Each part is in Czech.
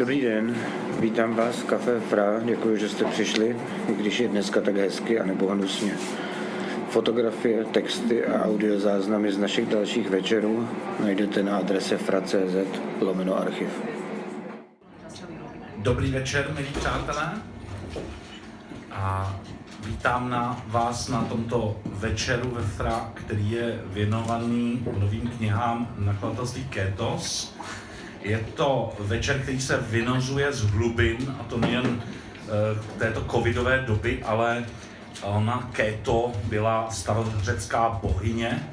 Dobrý den, vítám vás v Café FRA, děkuji, že jste přišli, i když je dneska tak hezky anebo hnusně. Fotografie, texty a audiozáznamy z našich dalších večerů najdete na adrese fra.cz/archiv. Dobrý večer, milí přátelé. A vítám vás na tomto večeru ve FRA, který je věnovaný novým knihám nakladatelství Kétos. Je to večer, který se vynořuje z hlubin, a to nejen této covidové doby, ale ona Kéto byla starořecká bohyně,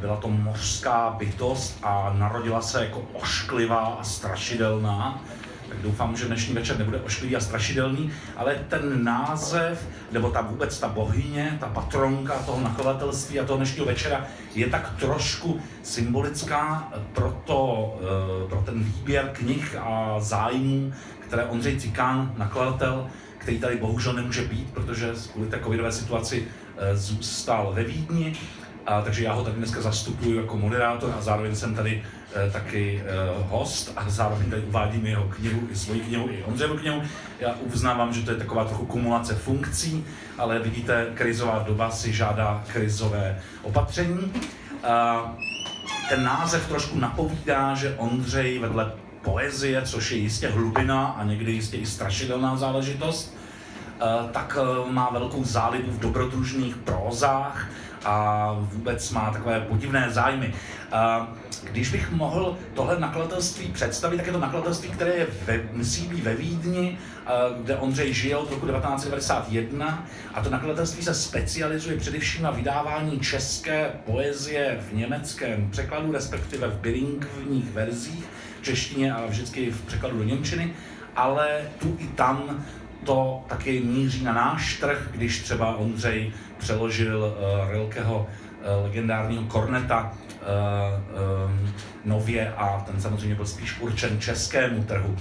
byla to mořská bytost a narodila se jako ošklivá a strašidelná. Tak doufám, že dnešní večer nebude ošklivý a strašidelný, ale ten název, nebo ta bohyně, ta patronka toho nakladatelství a toho dnešního večera je tak trošku symbolická pro ten výběr knih a zájmů, které Ondřej Cikán, nakladatel, který tady bohužel nemůže být, protože kvůli té covidové situaci zůstal ve Vídni, takže já ho tady dneska zastupuji jako moderátor a zároveň jsem tady taky host a zároveň tady uvádím jeho knihu, i svoji knihu, i Ondřejovu knihu. Já uznávám, že to je taková trochu kumulace funkcí, ale vidíte, krizová doba si žádá krizové opatření. Ten název trošku napovídá, že Ondřej vedle poezie, což je jistě hlubina a někdy jistě i strašidelná záležitost, tak má velkou zálibu v dobrodružných prózách a vůbec má takové podivné zájmy. Když bych mohl tohle nakladatelství představit, tak je to nakladatelství, které je sídlí ve Vídni, kde Ondřej žil od roku 1991, a to nakladatelství se specializuje především na vydávání české poezie v německém překladu, respektive v bilingvních verzích, v češtině a vždycky v překladu do němčiny, ale tu i tam to taky míří na náš trh, když třeba Ondřej přeložil Rilkeho legendárního Korneta nově a ten samozřejmě byl spíš určen českému trhu.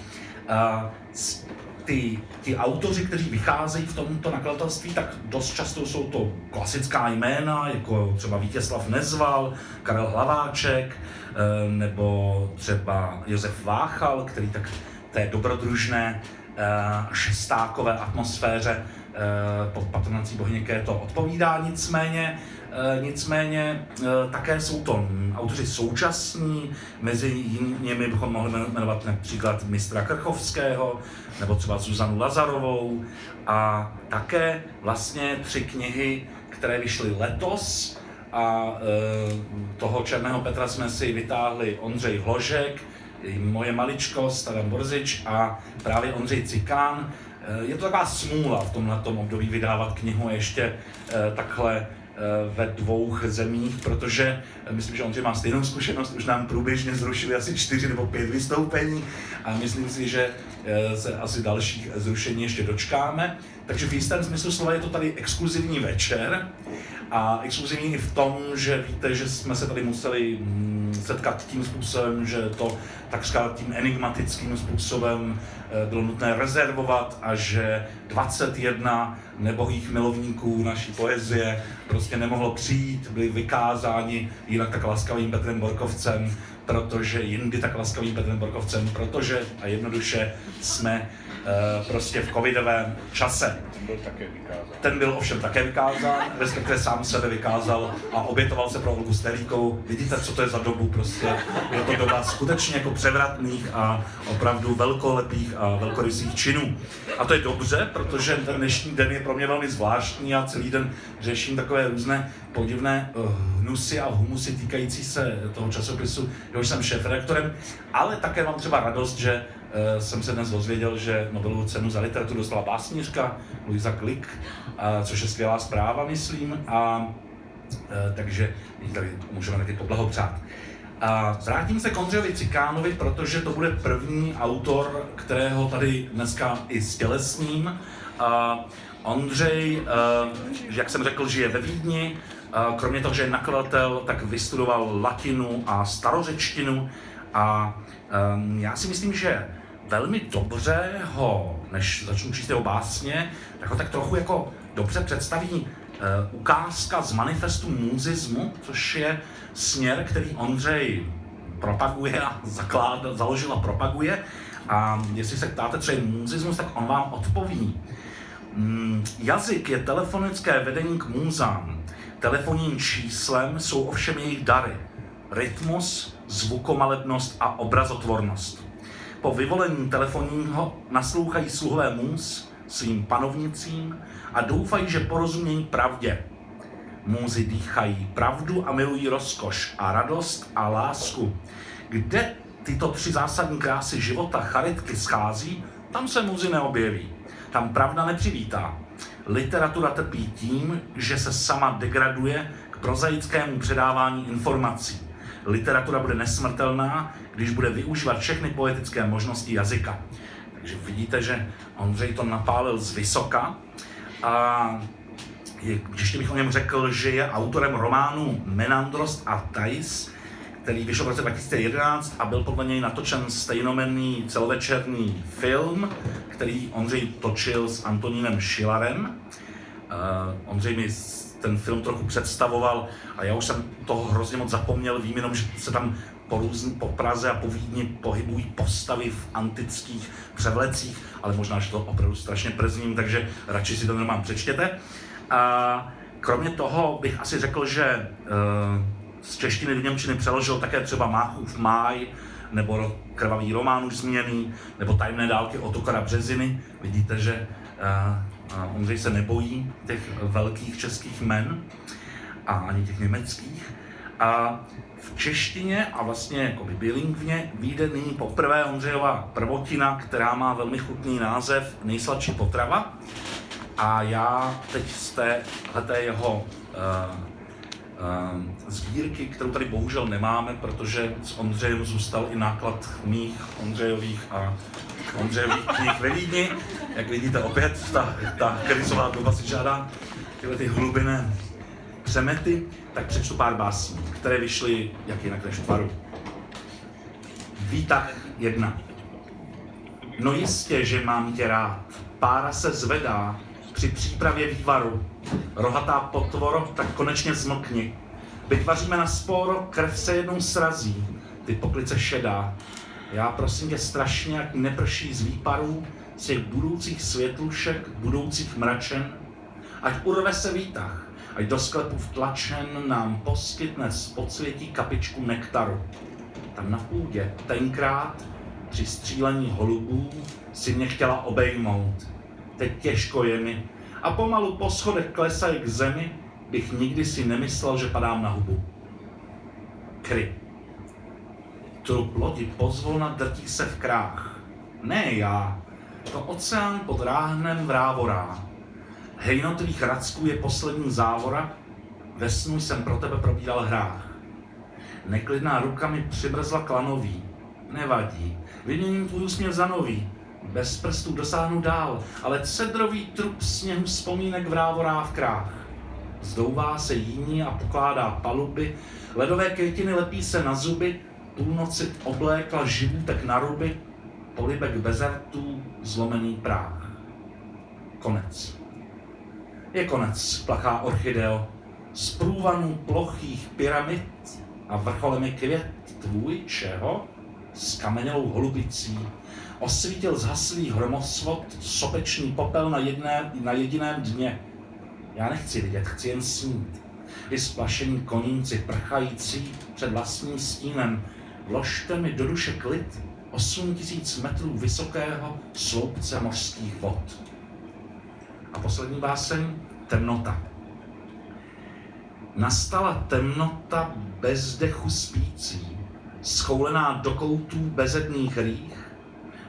Ty autoři, kteří vycházejí v tomto nakladatelství, tak dost často jsou to klasická jména, jako třeba Vítězslav Nezval, Karel Hlaváček, nebo třeba Josef Váchal, který tak té dobrodružné šestákové atmosféře pod patronací bohyně Kéto odpovídá, nicméně také jsou to autoři současní, mezi nimi bychom mohli jmenovat například mistra Krchovského nebo třeba Zuzanu Lazarovou, a také vlastně 3 knihy, které vyšly letos, a toho Černého Petra jsme si vytáhli Ondřej Hložek, Moje maličkost, Stan Borzič a právě Ondřej Cikán. Je to taková smůla v tomhletom období vydávat knihu ještě takhle ve 2 zemích, protože myslím, že Ondřej má stejnou zkušenost, už nám průběžně zrušili asi 4 nebo 5 vystoupení a myslím si, že se asi dalších zrušení ještě dočkáme. Takže v jistém smyslu slova je to tady exkluzivní večer a exkluzivní i v tom, že víte, že jsme se tady museli setkat tím způsobem, že to takřka tím enigmatickým způsobem bylo nutné rezervovat a že 21 nebohých milovníků naší poezie prostě nemohlo přijít, byli vykázáni jinak tak laskavým Petrem Borkovcem, protože a jednoduše jsme prostě v covidovém čase. Ten byl ovšem také vykázán, respektive sám sebe vykázal a obětoval se pro Olgu Steríkovou. Vidíte, co to je za dobu, prostě je to doba skutečně jako převratných a opravdu velkolepých a velkorysých činů. A to je dobře, protože ten dnešní den je pro mě velmi zvláštní a celý den řeším takové různé podivné hnusy a humusy týkající se toho časopisu, jehož jsem šéfredaktorem, ale také mám třeba radost, že jsem se dnes dozvěděl, že Nobelovu cenu za literaturu dostala básnířka Louise Glück, což je skvělá zpráva, myslím, a takže tady můžeme taky poblahopřát. Vrátím se k Ondřejovi Cikánovi, protože to bude první autor, kterého tady dneska i stělesním. Ondřej, jak jsem řekl, žije ve Vídni, kromě toho, že je nakladatel, tak vystudoval latinu a starořečtinu a já si myslím, že velmi dobře ho, než začnu číst jeho básně, tak ho tak trochu jako dobře představí ukázka z manifestu múzismu, což je směr, který Ondřej propaguje a založila propaguje. A jestli se ptáte, co je múzismus, tak on vám odpoví. Jazyk je telefonické vedení k múzám. Telefonním číslem jsou ovšem jejich dary. Rytmus, zvukomalebnost a obrazotvornost. Po vyvolení telefonního naslouchají sluhové můz svým panovnicím a doufají, že porozumějí pravdě. Můzy dýchají pravdu a milují rozkoš a radost a lásku. Kde tyto tři zásadní krásy života charitky schází, tam se můzy neobjeví. Tam pravda nepřivítá. Literatura trpí tím, že se sama degraduje k prozaickému předávání informací. Literatura bude nesmrtelná, když bude využívat všechny poetické možnosti jazyka. Takže vidíte, že Ondřej to napálil z vysoka. A ještě bych o něm řekl, že je autorem románu Menandrost a Thais, který vyšel v roce 2011 a byl podle něj natočen stejnomenný celovečerný film, který Ondřej točil s Antonínem Šilarem. Ondřej mi ten film trochu představoval a já už jsem toho hrozně moc zapomněl, vím jenom, že se tam po Praze a po Vídni pohybují postavy v antických převlecích, ale možná, že to opravdu strašně przním, takže radši si to normálně přečtěte. A kromě toho bych asi řekl, že z češtiny do němčiny přeložil také třeba Máchův máj, nebo Krvavý román už změný, nebo Tajemné dálky Otokara Březiny. Vidíte, že Ondřej se nebojí těch velkých českých jmen a ani těch německých. A v češtině a vlastně jako bilingvně vyjde nyní poprvé Ondřejova prvotina, která má velmi chutný název Nejsladší potrava. A já teď z téhleté jeho sbírky, kterou tady bohužel nemáme, protože s Ondřejem zůstal i náklad mých Ondřejových a Ondřejových knih ve Vídni. Jak vidíte, opět ta krizová doba si žádá tyhle ty hlubinné přemety, tak přečtu pár básní, které vyšly jak jinak než v tvaru. Výtah 1. No jistě, že mám tě rád, pára se zvedá, při přípravě vývaru, rohatá potvoro, tak konečně zmlkni. Byť vaříme na spóro, krev se jednou srazí, ty poklice šedá. Já prosím tě strašně, jak neprší z výparů, z těch budoucích světlušek, budoucích mračen. Ať urve se výtah, ať do sklepu vtlačen nám poskytne z podsvětí kapičku nektaru. Tam na půdě, tenkrát, při střílení holubů, si mě chtěla obejmout. Teď těžko je mi a pomalu po schodech klesají k zemi, bych nikdy si nemyslel, že padám na hubu. Kry. Trup lodi pozvolna drtí se v krách. Ne já, to oceán pod ráhnem vrávorá. Hejno tvých racků je poslední závora, ve snu jsem pro tebe probíral hrách. Neklidná ruka mi přibrzla klanový, nevadí, vyměním tvůj úsměv za nový. Bez prstů dosáhnu dál, ale cedrový trup sněhu vzpomínek vrávorá v krách. Zdouvá se jíní a pokládá paluby, ledové květiny lepí se na zuby, půlnoci oblékla životek na ruby, polibek bezertů, zlomený práh. Konec. Je konec, plachá orchideo, z průvanů plochých pyramid a vrcholem je květ tvůj čeho? S kamenělou holubicí. Osvítil zhaslý hromosvod, sopečný popel na jediném dně. Já nechci vidět, chci jen snít. I splašení koníci prchající před vlastním stínem. Vložte mi do duše klid 8 000 metrů vysokého sloupce mořských vod. A poslední báseň, Temnota. Nastala temnota bez dechu spící, schoulená do koutů bezedných rých,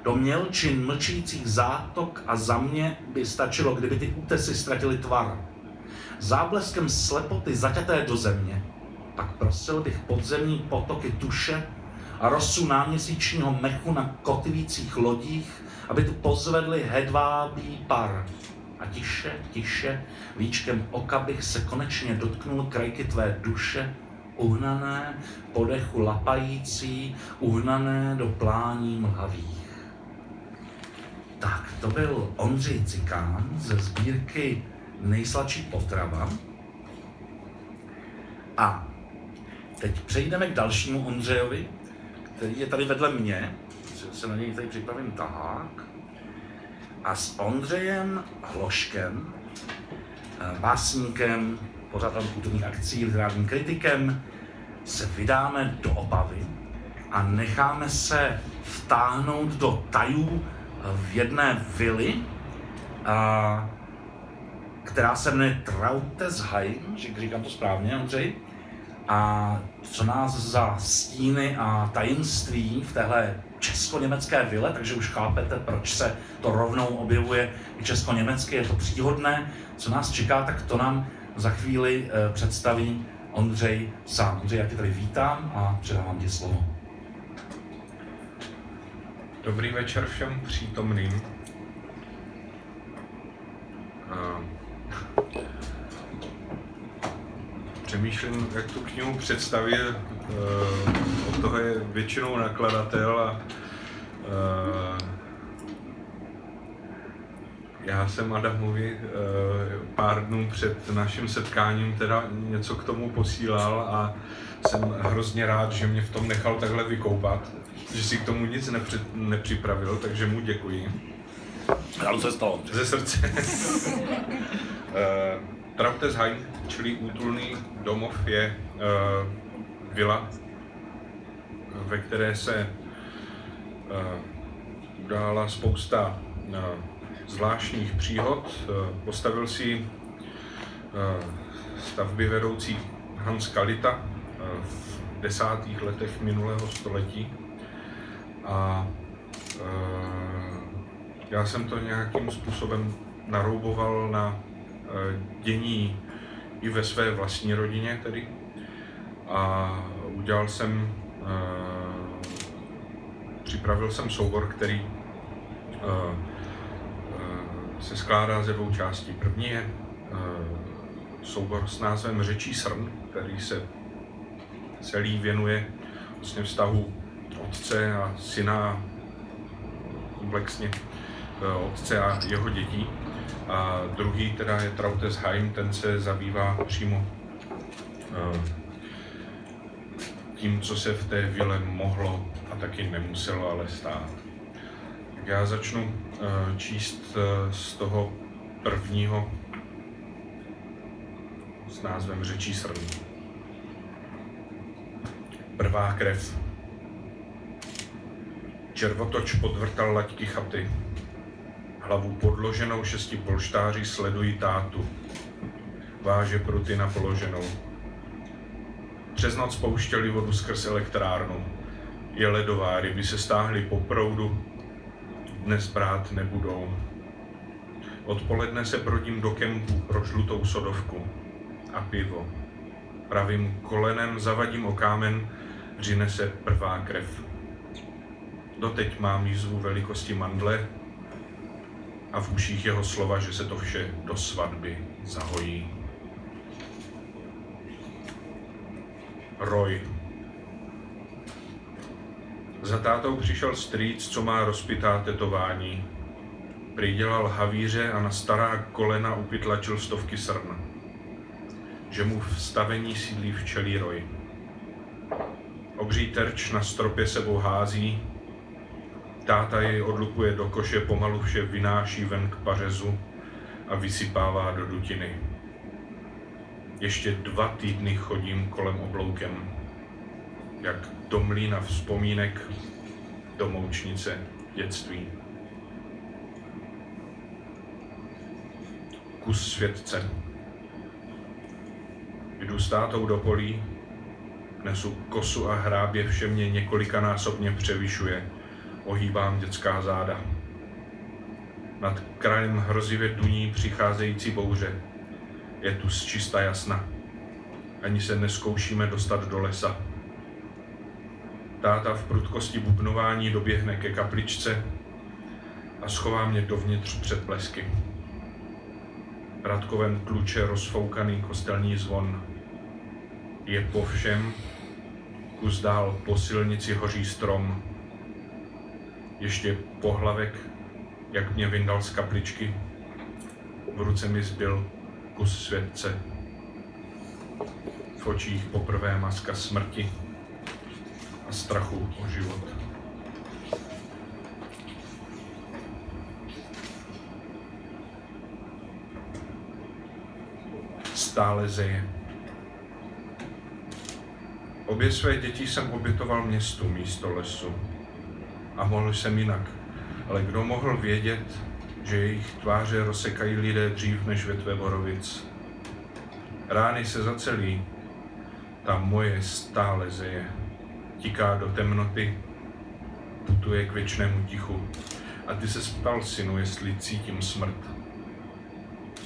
do mělčin mlčících zátok a za mě by stačilo, kdyby ty útesy ztratily tvar. Zábleskem slepoty zaťaté do země, pak prosil bych podzemní potoky tuše a rosu náměsíčního mechu na kotvících lodích, aby tu pozvedli hedvábí par. A tiše, tiše, víčkem oka bych se konečně dotknul krajky tvé duše, uhnané, po dechu lapající, uhnané do plání mlhavých. Tak, to byl Ondřej Cikán ze sbírky Nejsladší potrava. A teď přejdeme k dalšímu Ondřejovi, který je tady vedle mě, se na něj tady připravím tahák, a s Ondřejem Hložkem, básníkem, pořadatelem kulturních akcí, literárním kritikem, se vydáme do Opavy a necháme se vtáhnout do tajů v jedné vily, která se jmenuje Trautesheim, říkám to správně, Ondřej, a co nás za stíny a tajemství v téhle česko-německé vile, takže už chápete, proč se to rovnou objevuje i česko-německy, je to příhodné. Co nás čeká, tak to nám za chvíli představí Ondřej sám. Ondřej, já tě tady vítám a předávám ti slovo. Dobrý večer všem přítomným. Přemýšlím, jak tu knihu představit, od toho je většinou nakladatel a já jsem Adamovi pár dnů před naším setkáním teda něco k tomu posílal a jsem hrozně rád, že mě v tom nechal takhle vykoupat, že si k tomu nic nepřipravil, takže mu děkuji. Dalo se stalo. Ze srdce. Trautesheim, čili útulný domov, je vila, ve které se udála spousta zvláštních příhod. Postavil si stavby vedoucí Hans Kalita v 10. letech minulého století a já jsem to nějakým způsobem narouboval na dění i ve své vlastní rodině tedy a udělal jsem, připravil jsem soubor, který se skládá ze dvou částí. První je soubor s názvem Řečí srn, který se celý věnuje vlastně vztahu otce a syna, komplexně otce a jeho dětí. A druhý teda je Trautesheim, ten se zabývá přímo tím, co se v té vile mohlo a taky nemuselo ale stát. Tak já začnu číst z toho prvního s názvem Řečí srn. Prvá krev. Červotoč podvrtal laťky chaty. Hlavu podloženou 6 polštáři sledují tátu. Váže pruty na položenou. Přes noc pouštěli vodu skrz elektrárnu. Je ledová, ryby se stáhly po proudu. Dnes brát nebudou. Odpoledne se prodím do kempu pro žlutou sodovku a pivo. Pravým kolenem zavadím o kámen, řine se prvá krev. Doteď mám jízvu velikosti mandle a v uších jeho slova, že se to vše do svatby zahojí. Roy. Za tátou přišel strýc, co má rozpitá tetování. Přidělal havíře a na stará kolena upytlačil 100 srn. Že mu v stavení sídlí včelí roj. Obří terč na stropě sebou hází, táta jej odlupuje do koše, pomalu vše vynáší ven k pařezu a vysypává do dutiny. Ještě 2 týdny chodím kolem obloukem, jak do mlýna vzpomínek, do moučnice dětství. Kus světce. Jdu s tátou do polí, nesu kosu a hrábě, vše mě několikanásobně převyšuje. Ohýbám dětská záda. Nad krajem hrozivě duní přicházející bouře. Je tu zčista jasna. Ani se neskoušíme dostat do lesa. Táta v prudkosti bubnování doběhne ke kapličce a schová mě dovnitř před plesky. Radkovem tluče rozfoukaný kostelní zvon. Je po všem, kus dál po silnici hoří strom. Ještě pohlavek, jak mě vyndal z kapličky, v ruce mi zbyl kus světce. V očích poprvé maska smrti a strachu o život. Stále zeje. Obě své děti jsem obětoval městu místo lesu. A mohl jsem jinak, ale kdo mohl vědět, že jejich tváře rozsekají lidé dřív než větve borovic. Rány se zacelí, ta moje stále zeje, tiká do temnoty, putuje k věčnému tichu. A ty se ptal, synu, jestli cítím smrt.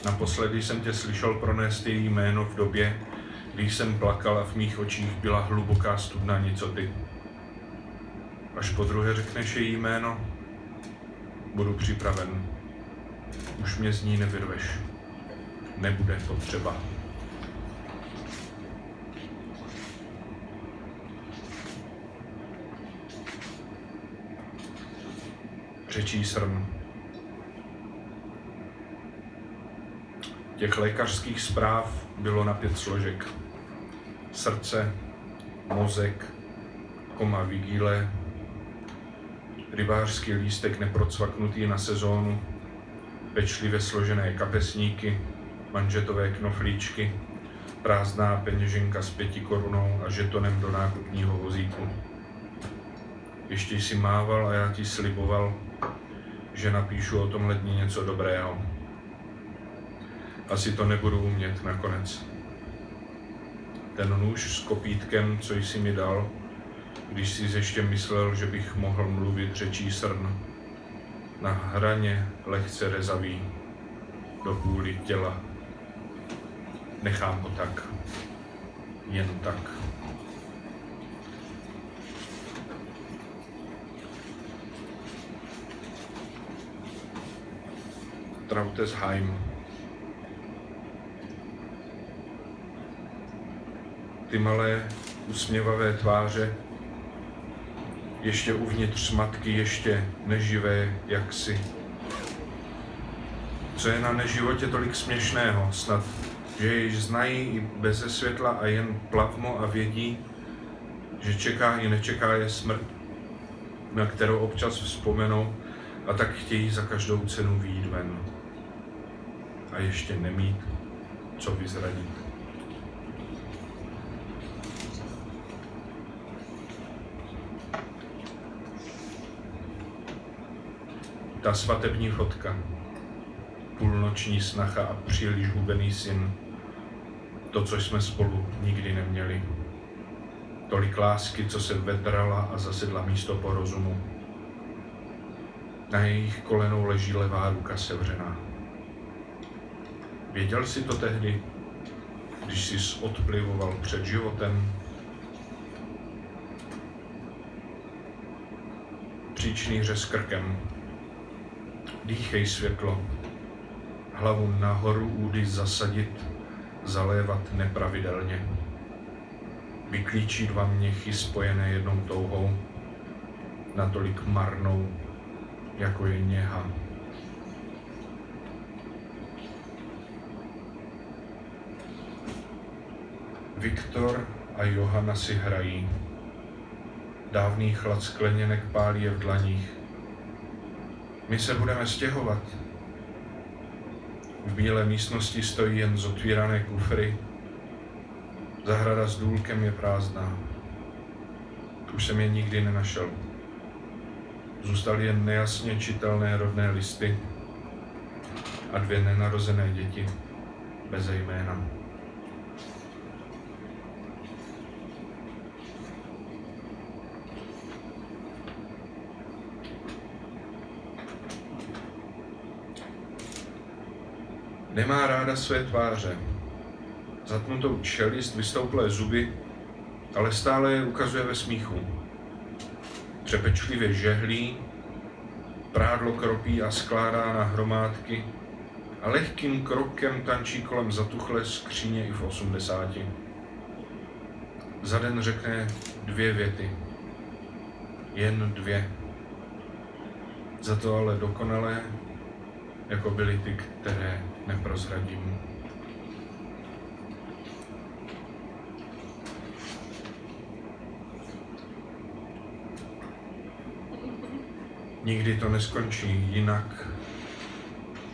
Naposledy jsem tě slyšel pronést její jméno v době, když jsem plakal a v mých očích byla hluboká studna nicoty. Až podruhé řekneš její jméno, budu připraven. Už mě z ní nevyrveš. Nebude potřeba. Řečí srn. Těch lékařských zpráv bylo na 5 složek. Srdce, mozek, koma vigile, rybářský lístek neprocvaknutý na sezónu, pečlivě složené kapesníky, manžetové knoflíčky, prázdná peněženka s 5 korunou a žetonem do nákupního vozíku. Ještě jsi mával a já ti sliboval, že napíšu o tomhle dní něco dobrého. Asi to nebudu umět nakonec. Ten nůž s kopítkem, co jsi mi dal, když jsi ještě myslel, že bych mohl mluvit řečí srn. Na hraně lehce rezavý, do půly těla. Nechám ho tak. Jen tak. Trautesheim. Ty malé, usměvavé tváře, ještě uvnitř matky, ještě neživé, jaksi. Co je na neživotě tolik směšného, snad, že jej znají i beze světla a jen plavmo a vědí, že čeká i nečeká je smrt, na kterou občas vzpomenou a tak chtějí za každou cenu vyjít ven. A ještě nemít, co vyzradit. Ta svatební fotka, půlnoční snacha a příliš hubený syn, to, co jsme spolu nikdy neměli. Tolik lásky, co se vedrala a zasedla místo porozumu. Na jejich kolenou leží levá ruka sevřená. Věděl jsi to tehdy, když jsi odplivoval před životem? Příčný řez krkem. Dýchej světlo, hlavu nahoru, údy zasadit, zalévat nepravidelně. Vyklíčí 2 měchy spojené jednou touhou, natolik marnou, jako je něha. Viktor a Johana si hrají. Dávný chlad skleněnek pálí je v dlaních. My se budeme stěhovat. V bílé místnosti stojí jen zotvírané kufry. Zahrada s důlkem je prázdná. Už jsem je nikdy nenašel. Zůstaly jen nejasně čitelné rodné listy a 2 nenarozené děti beze jména. Nemá ráda své tváře, zatnutou čelist, vystouplé zuby, ale stále je ukazuje ve smíchu. Přepečlivě žehlí, prádlo kropí a skládá na hromádky a lehkým krokem tančí kolem zatuchlé skříně i v 80. Za den řekne 2 věty. Jen 2. Za to ale dokonalé, jako byly ty, které neprozradím. Nikdy to neskončí jinak.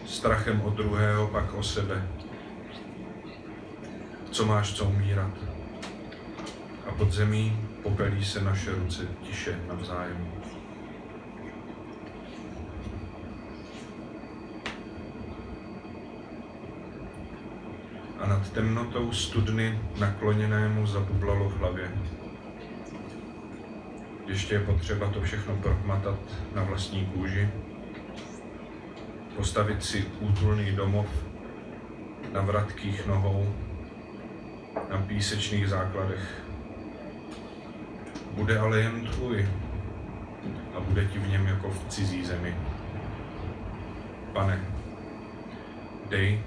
Strachem od druhého, pak o sebe. Co máš, co umírat? A pod zemí popelí se naše ruce tiše navzájem. A nad temnotou studny nakloněnému zabublalo v hlavě. Ještě je potřeba to všechno prohmatat na vlastní kůži, postavit si útulný domov na vratkých nohou, na písečných základech. Bude ale jen tvůj a bude ti v něm jako v cizí zemi. Pane, dej,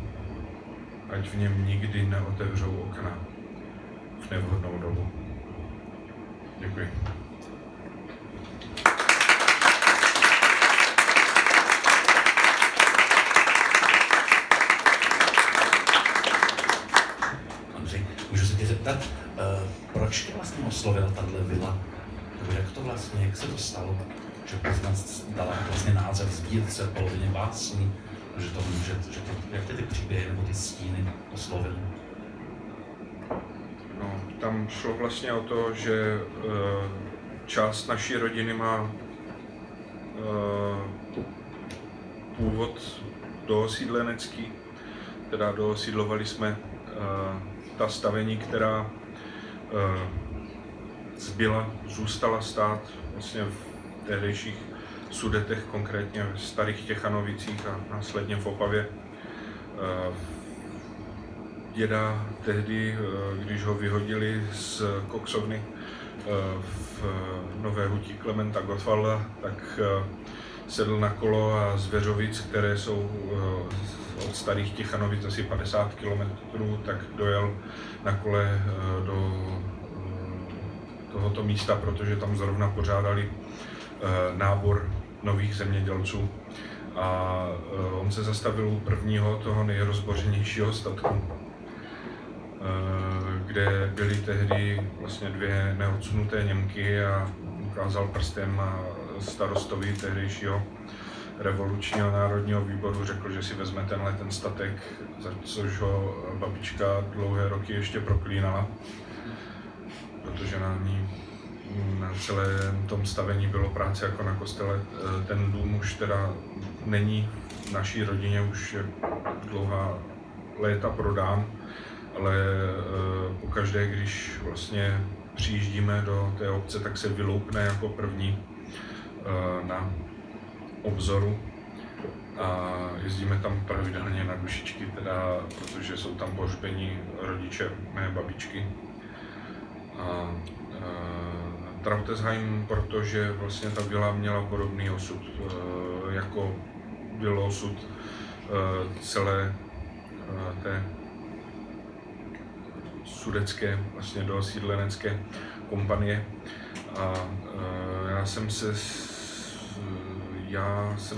ať v něm nikdy neotevřou okna v nevhodnou dobu. Děkuji. Proč tě vlastně oslovila tahle vila? Jak to vlastně, jak se to stalo? Že Poznanc dala vlastně název sbírce polovině básní, že to může, že to, jak ty příběhy nebo ty stíny oslovily? No, tam šlo vlastně o to, že část naší rodiny má původ doosídlenecký, teda doosídlovali jsme ta stavení, která zbyla, zůstala stát vlastně v tehdejších Sudetech, konkrétně v Starých Těchanovicích a následně v Opavě. Děda tehdy, když ho vyhodili z koksovny v Nové huti Klementa Gottwalda, tak sedl na kolo a z Veřovic, které jsou od Starých Těchanovic asi 50 km, tak dojel na kole do tohoto místa, protože tam zrovna pořádali nábor nových zemědělců. A on se zastavil u prvního, toho nejrozbořenějšího statku, kde byly tehdy vlastně dvě neodsunuté Němky a ukázal prstem a starostovi tehdejšího revolučního národního výboru řekl, že si vezme tenhle ten statek, za což ho babička dlouhé roky ještě proklínala, protože na ní, na celém tom stavení bylo práce jako na kostele. Ten dům už teda není v naší rodině, už je dlouhá léta prodán, ale pokaždé, když vlastně přijíždíme do té obce, tak se vyloupne jako první na obzoru a jezdíme tam pravidelně na dušičky, teda, protože jsou tam pohřbení rodiče mé babičky. A Trautesheim, protože vlastně ta vila měla podobný osud, jako byl osud celé té sudecké, vlastně doosídlenecké kompanie. A já jsem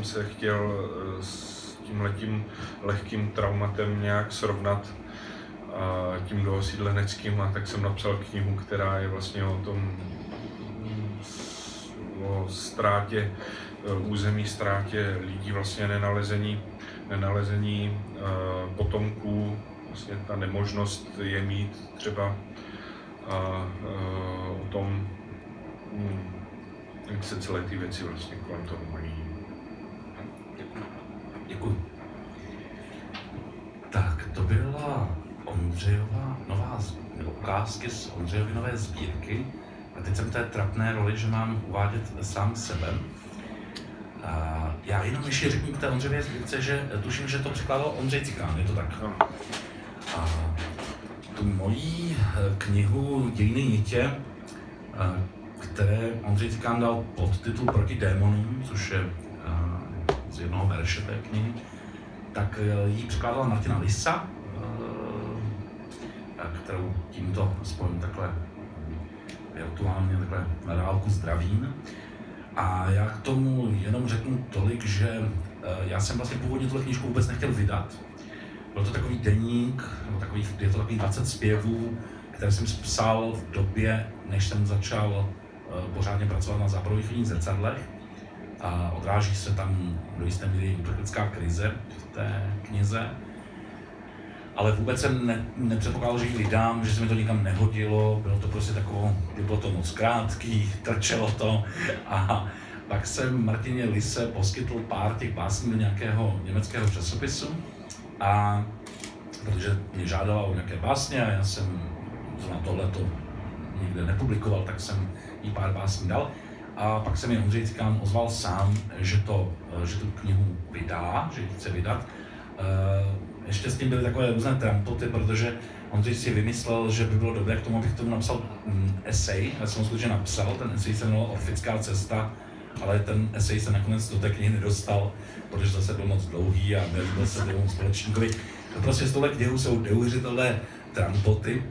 se chtěl s tímhletím lehkým traumatem nějak srovnat a tím doosídleneckým, a tak jsem napsal knihu, která je vlastně o tom, o ztrátě území, ztrátě lidí, vlastně nenalezení potomků, vlastně ta nemožnost je mít třeba, a o tom, jak se celé ty věci vlastně kolem toho mají. Děkuji. Tak to byla Ondřejova nová ukázky z Ondřejovy nové sbírky. A teď jsem v té trapné roli, že mám uvádět sám sebe. A já jenom ještě řeknu k té Ondřejově sbírce, že tuším, že to překládal Ondřej Cikán, je to tak? A tu mojí knihu Dějiny nitě, které Ondřej Cikán dal podtitul Proti démonům, což je z jednoho verše té knihy, tak ji překládala Martina Lisa, kterou tímto aspoň takhle virtuálně, takhle na dálku zdravím. A já k tomu jenom řeknu tolik, že já jsem vlastně původně tuhle knížku vůbec nechtěl vydat. Byl to takový deník, je to takový 20 zpěvů, které jsem psal v době, než jsem začal pořádně pracovat na zábavových zrcadlech. a odráží se tam do jisté míry uprchlická krize v té knize. Ale vůbec jsem nepředpokládal, že ji vydám, že se mi to nikam nehodilo, bylo to prostě takové, bylo to moc krátký, trčelo to. A pak jsem Martině Lise poskytl pár těch pásní do nějakého německého časopisu, a protože mě žádala o nějaké básně a já jsem na tohleto nikde nepublikoval, tak jsem jí pár básní dal. A pak se mi Ondřej Cikán ozval sám, že tu knihu vydá, že ji chce vydat. Ještě s tím byly takové různé trampoty, protože Ondřej si vymyslel, že by bylo dobré k tomu, abych tomu napsal esej. Já jsem ho skutečně napsal, ten esej se jmenoval Orfická cesta, ale ten esej se nakonec do té knihy nedostal, protože zase byl moc dlouhý a nelíbil se tomu společníkovi. Prostě s touhle knihou jsou neuvěřitelné trampoty,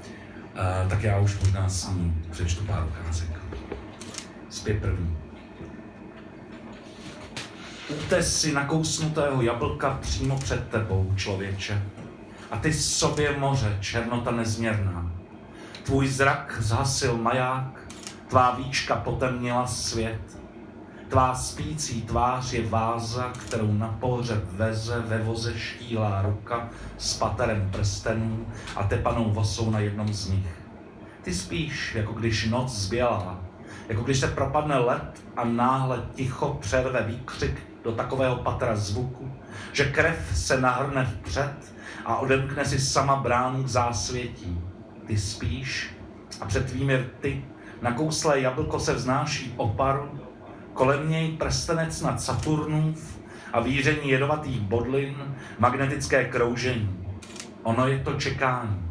tak já už možná sám přečtu pár ukázek. Zpět první. Útes si nakousnutého jablka přímo před tebou, člověče. A ty sobě moře, černota nezměrná. Tvůj zrak zhasil maják, tvá víčka potemnila svět. Tvá spící tvář je váza, kterou na pohřeb veze ve voze štílá ruka s paterem prstenů a tepanou vosou na jednom z nich. Ty spíš, jako když noc zbělá, jako když se propadne led a náhle ticho přerve výkřik do takového patra zvuku, že krev se nahrne vpřed a odemkne si sama bránu k zásvětí. Ty spíš a před tvými rty nakouslé jablko se vznáší oparu, kolem něj prstenec nad Saturnův a víření jedovatých bodlin, magnetické kroužení. Ono je to čekání.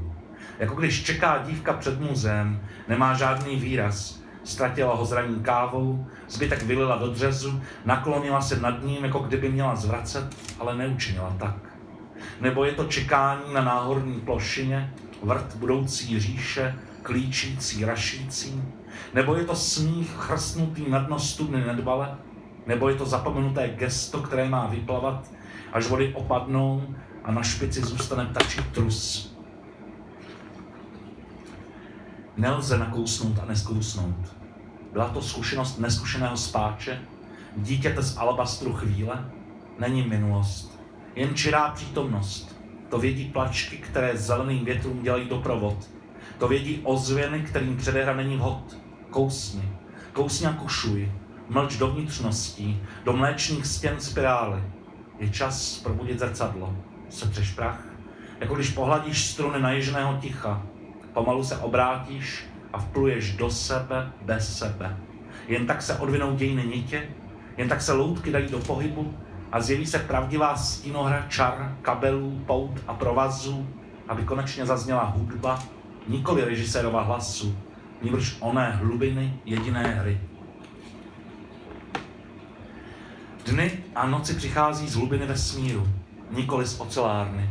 Jako když čeká dívka před muzeem, nemá žádný výraz, ztratila ho zraní kávou, zbytek vylila do dřezu, naklonila se nad ním, jako kdyby měla zvracet, ale neučinila tak. Nebo je to čekání na náhorní plošině, vrt budoucí říše, klíčící, rašící, nebo je to smích chrstnutý na dno studny nedbale, nebo je to zapomenuté gesto, které má vyplavat, až vody opadnou a na špici zůstane ptačí trus. Nelze nakousnout a neskousnout. Byla to zkušenost neskušeného spáče, dítěte z alabastru chvíle, není minulost, jen čirá přítomnost. To vědí plačky, které zeleným větrům dělají doprovod. To vědí ozvěny, kterým předehra není vhod. Kousni. Kousni a košuj. Mlč do vnitřností, do mléčných stěn spirály. Je čas probudit zrcadlo. Setřeš prach, jako když pohladíš struny naježeného ticha. Pomalu se obrátíš a vpluješ do sebe, bez sebe. Jen tak se odvinou dějiny nitě, jen tak se loutky dají do pohybu a zjeví se pravdivá stínohra čar, kabelů, pout a provazů, aby konečně zazněla hudba, nikoli režisérova hlasu, nýbrž oné hlubiny jediné hry. Dny a noci přichází z hlubiny vesmíru, nikoli z ocelárny.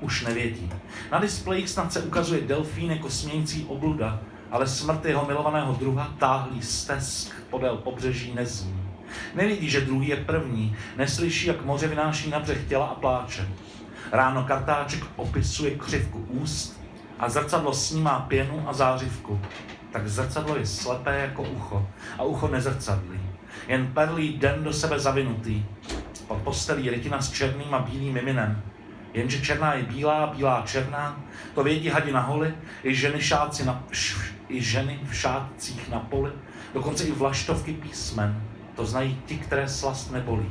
Už nevědí. Na displejích snad se ukazuje delfín jako smějící obluda, ale smrt jeho milovaného druha táhlý stesk podél pobřeží nezní. Nevidí, že druhý je první, neslyší, jak moře vynáší na břeh těla a pláče. Ráno kartáček opisuje křivku úst a zrcadlo snímá pěnu a zářivku. Tak zrcadlo je slepé jako ucho a ucho nezrcadlí. Jen perlí den do sebe zavinutý. Pod postelí rytina s černým a bílým miminem. Jenže černá je bílá, bílá černá, to vědí hadi na holi, i ženy v šátcích na poli, dokonce i vlaštovky písmen, to znají ti, které slast nebolí.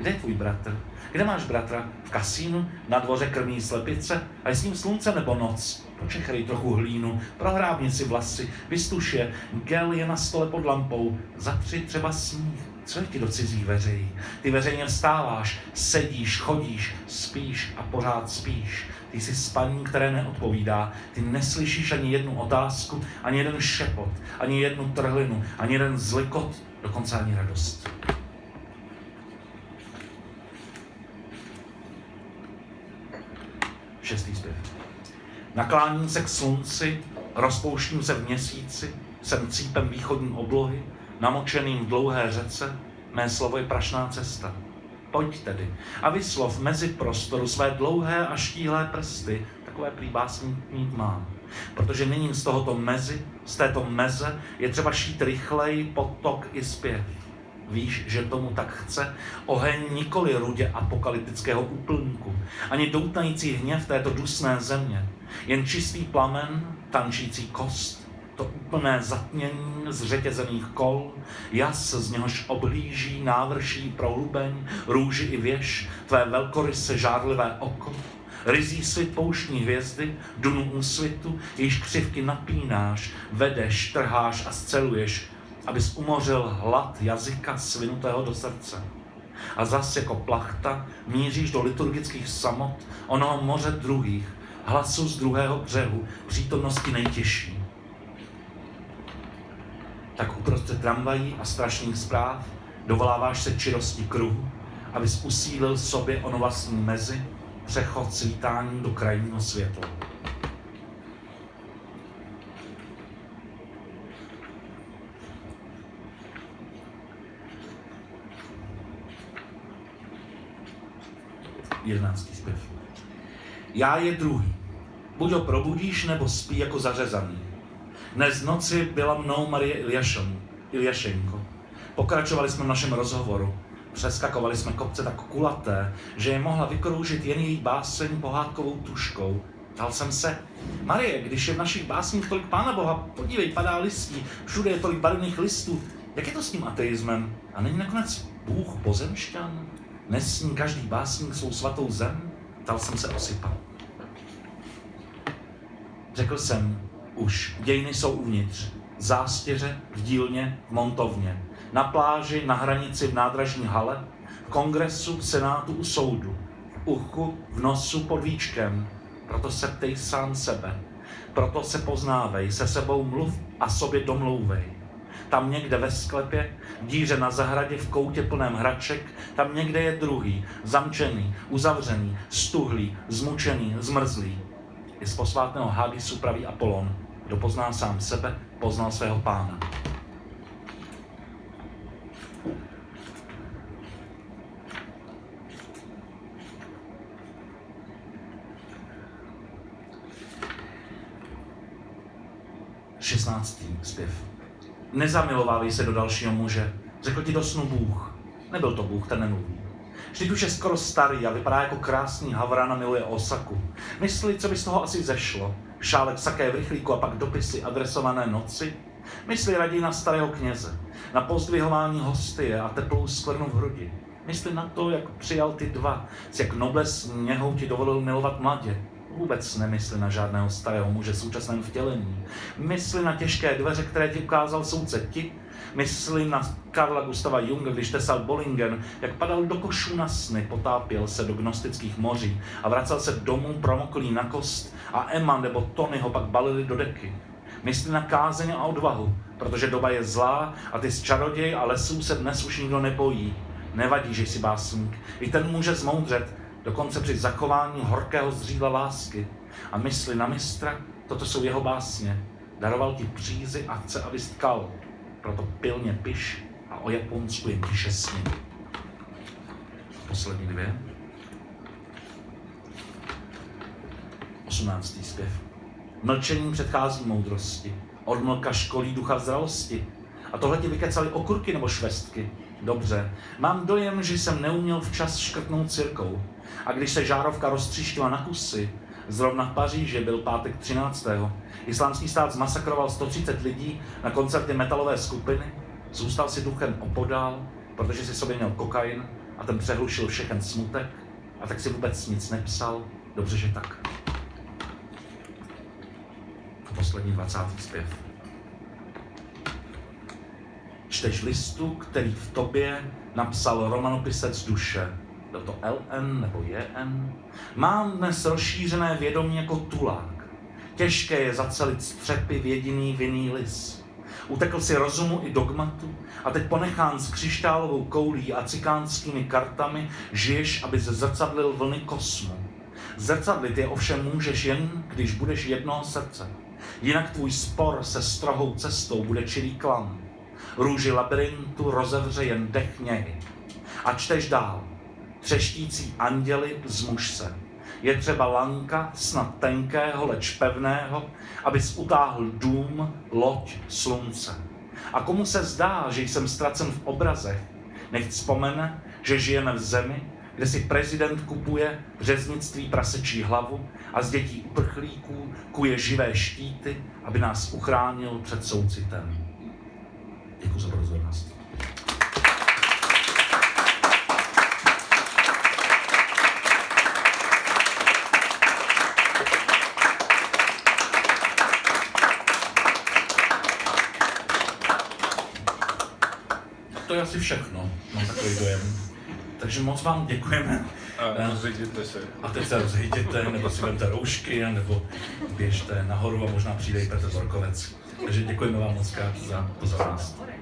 Kde je tvůj bratr? Kde máš bratra? V kasínu? Na dvoře krmí slepice? A je s ním slunce nebo noc? Počechrej trochu hlínu, prohrábni si vlasy, vystuš je, gel je na stole pod lampou, zatři třeba sníh. Co je ti do cizí veřejí? Ty veřejně vstáváš, sedíš, chodíš, spíš a pořád spíš. Ty jsi spaní, které neodpovídá. Ty neslyšíš ani jednu otázku, ani jeden šepot, ani jednu trhlinu, ani jeden zlikot, dokonce ani radost. Šestý zpěv. Nakláním se k slunci, rozpouštím se v měsíci, jsem cípem východní oblohy, namočeným v dlouhé řece, mé slovo je prašná cesta. Pojď tedy a vyslov mezi prostoru své dlouhé a štíhlé prsty, takové prý básník mít mám. Protože nyní z tohoto mezi, z této meze, je třeba šít rychleji potok i zpěv. Víš, že tomu tak chce oheň nikoli rudě apokalyptického úplníku, ani doutnající hněv této dusné země, jen čistý plamen, tančící kost, to úplné zatmění zřetězených kol, jas, z něhož obhlíží návrší prohlubeň, růži i věž, tvé velkoryse žárlivé oko, ryzí svit pouštní hvězdy, dunu úsvitu, jejíž křivky napínáš, vedeš, trháš a sceluješ, abys umořil hlad jazyka svinutého do srdce. A zas jako plachta míříš do liturgických samot onoho moře druhých, hlasu z druhého břehu, přítomnosti nejtěžší. Tak uprostřed tramvají a strašných zpráv dovoláváš se čirosti kruhu, abys usílil sobě ono vlastní mezi, přechod svítání do krajního světla. Jedenáctý zpěv. Já je druhý. Buď ho probudíš, nebo spí jako zařezaný. Dnes noci byla mnou Marie Ilyašenko. Pokračovali jsme v našem rozhovoru. Přeskakovali jsme kopce tak kulaté, že je mohla vykroužit jen její báseň pohádkovou tuškou. Ptal jsem se, Marie, když je v našich básních tolik Pána Boha, podívej, padá listí, všude je tolik barevných listů. Jak je to s tím ateismem? A není nakonec Bůh pozemšťan? Nesní každý básník svou svatou zem? Ptal jsem se Osipa. Řekl jsem, už dějiny jsou uvnitř. V zástěře, v dílně, v montovně. Na pláži, na hranici, v nádražní hale, v kongresu, v senátu, u soudu, v uchu, v nosu, pod víčkem. Proto se ptej sám sebe. Proto se poznávej, se sebou mluv a sobě domlouvej. Tam někde ve sklepě, v díře na zahradě, v koutě plném hraček, tam někde je druhý, zamčený, uzavřený, stuhlý, zmučený, zmrzlý. I z posvátného Hadisu praví Apollon. Kdo pozná sám sebe, poznal svého pána. Šestnáctý zpěv. Nezamilovávej se do dalšího muže, řekl ti do snu Bůh. Nebyl to Bůh, ten nemluví. Vždyť už je skoro starý a vypadá jako krásný havran a miluje Osaku. Mysli, co by z toho asi zešlo. Šálek saké v rychlíku a pak dopisy adresované noci. Mysli raději na starého kněze, na pozdvihování hostie a teplou skvrnu v hrudi. Mysli na to, jak přijal ty dva, s jak noblesní něhou ti dovolil milovat mladě. Vůbec nemysli na žádného starého muže současném vtělení. Mysli na těžké dveře, které ti ukázal soudce ti. Mysli na Karla Gustava Junga, když tesal Bollingen, jak padal do košů na sny, potápěl se do gnostických moří a vracel se domů promoklý na kost a Emma nebo Tony ho pak balili do deky. Mysli na kázeň a odvahu, protože doba je zlá a ty z čaroděj a lesů se dnes už nikdo nebojí. Nevadí, že jsi básník, i ten může zmoudřet, dokonce při zachování horkého zřídla lásky. A mysli na mistra, toto jsou jeho básně. Daroval ti přízy a chce, aby stkal. Proto pilně piš a o Japonsku je tiše s ním. Poslední dvě. 18. zpěv. Mlčení předchází moudrosti. Odmlka školí ducha zralosti. A tohle ti vykecali okurky nebo švestky. Dobře, mám dojem, že jsem neuměl včas škrtnout cirkou. A když se žárovka roztříštila na kusy, zrovna v Paříži byl pátek 13. Islámský stát zmasakroval 130 lidí na koncertě metalové skupiny, zůstal si duchem opodál, protože si sobě měl kokain a ten přehlušil všechen smutek a tak si vůbec nic nepsal, dobře, že tak. A poslední 20. zpěv. Čteš listu, který v tobě napsal romanopisec duše. Byl to LN nebo JN? Mám dnes rozšířené vědomí jako tulák. Těžké je zacelit střepy v jediný vinný lis. Utekl si rozumu i dogmatu a teď ponechán s křištálovou koulí a cikánskými kartami žiješ, aby zrcadlil vlny kosmu. Zrcadlit je ovšem můžeš jen, když budeš jednoho srdce. Jinak tvůj spor se strohou cestou bude čirý klam. Růži labirintu rozevře jen dech něhy. A čteš dál. Třeštící anděli, zmuž se. Je třeba lanka, snad tenkého, leč pevného, abys utáhl dům, loď, slunce. A komu se zdá, že jsem ztracen v obrazech, nech vzpomene, že žijeme v zemi, kde si prezident kupuje v řeznictví prasečí hlavu a z dětí uprchlíků kuje živé štíty, aby nás uchránil před soucitem. Děkuji za pozornost. To je asi všechno, mám takový dojem. Takže moc vám děkujeme. A rozejděte se. A teď se rozejděte, nebo si vemte roušky, nebo běžte nahoru a možná přijde i Petr Borkovec. Takže děkujeme vám moc krát za pozornost.